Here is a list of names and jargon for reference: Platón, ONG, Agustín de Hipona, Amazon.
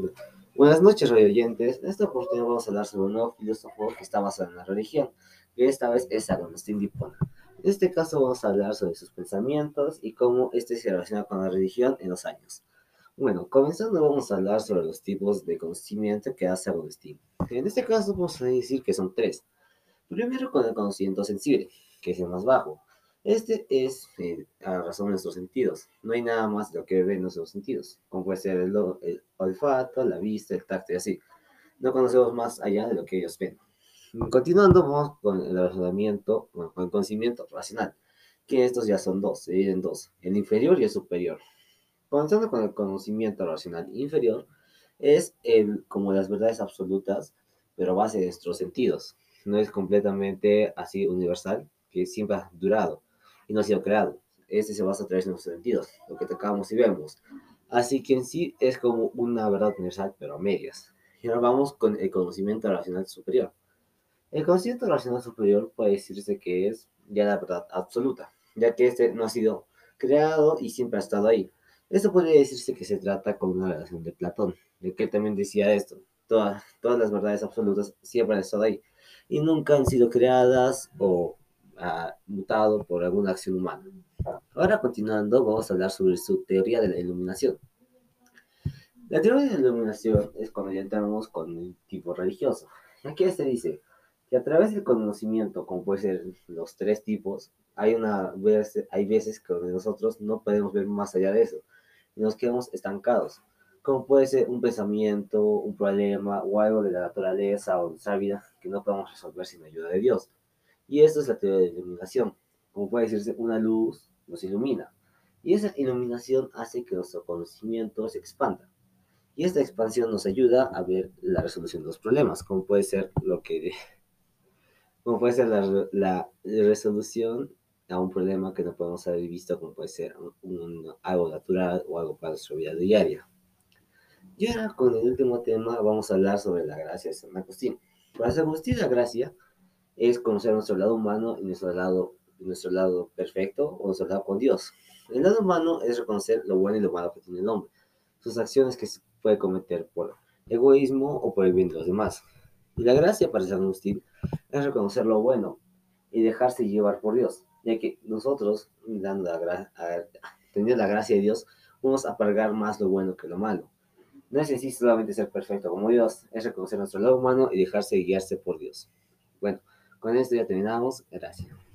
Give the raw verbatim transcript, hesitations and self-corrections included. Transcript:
profundo. Buenas noches, radio oyentes. En esta oportunidad vamos a hablar sobre un nuevo filósofo que está basado en la religión, que esta vez es Agustín de Hipona. En este caso vamos a hablar sobre sus pensamientos y cómo este se relaciona con la religión en los años. Bueno, comenzando vamos a hablar sobre los tipos de conocimiento que hace Agustín. En este caso vamos a decir que son tres. Primero, con el conocimiento sensible, que es el más bajo. Este es eh, a razón de nuestros sentidos. No hay nada más de lo que ven nuestros sentidos, como puede ser el, el olfato, la vista, el tacto y así. No conocemos más allá de lo que ellos ven. Continuando, vamos con el razonamiento, bueno, con el conocimiento racional, que estos ya son dos, se dividen en dos, el inferior y el superior. Comenzando con el conocimiento racional inferior, es el, como las verdades absolutas, pero base de nuestros sentidos. No es completamente así universal, que siempre ha durado y no ha sido creado. Este se basa a través de nuestros sentidos, lo que tocamos y vemos. Así que en sí es como una verdad universal, pero a medias. Y ahora vamos con el conocimiento racional superior. El conocimiento racional superior puede decirse que es ya la verdad absoluta, ya que este no ha sido creado y siempre ha estado ahí. Esto podría decirse que se trata con una relación de Platón, de que él también decía esto. Todas, todas las verdades absolutas siempre han estado ahí y nunca han sido creadas o ah, mutado por alguna acción humana. Ahora, continuando, vamos a hablar sobre su teoría de la iluminación. La teoría de la iluminación es cuando ya entramos con el tipo religioso. Aquí se dice que a través del conocimiento, como puede ser los tres tipos, hay, una, hay veces que nosotros no podemos ver más allá de eso y nos quedamos estancados, como puede ser un pensamiento, un problema o algo de la naturaleza o de nuestra vida que no podemos resolver sin ayuda de Dios. Y esto es la teoría de la iluminación. Como puede decirse, una luz nos ilumina y esa iluminación hace que nuestro conocimiento se expanda. Y esta expansión nos ayuda a ver la resolución de los problemas, como puede ser lo que... como puede ser la, la resolución a un problema que no podemos haber visto, como puede ser un, un, algo natural o algo para nuestra vida diaria. Y ahora, con el último tema, vamos a hablar sobre la gracia de San Agustín. Para San Agustín, la gracia es conocer nuestro lado humano y nuestro lado, nuestro lado perfecto o nuestro lado con Dios. El lado humano es reconocer lo bueno y lo malo que tiene el hombre, sus acciones que se puede cometer por egoísmo o por el bien de los demás. Y la gracia para San Agustín es reconocer lo bueno y dejarse llevar por Dios, ya que nosotros, dando la gra- a, teniendo la gracia de Dios, vamos a pagar más lo bueno que lo malo. No es en sí solamente ser perfecto como Dios, es reconocer nuestro lado humano y dejarse guiarse por Dios. Bueno, con esto ya terminamos. Gracias.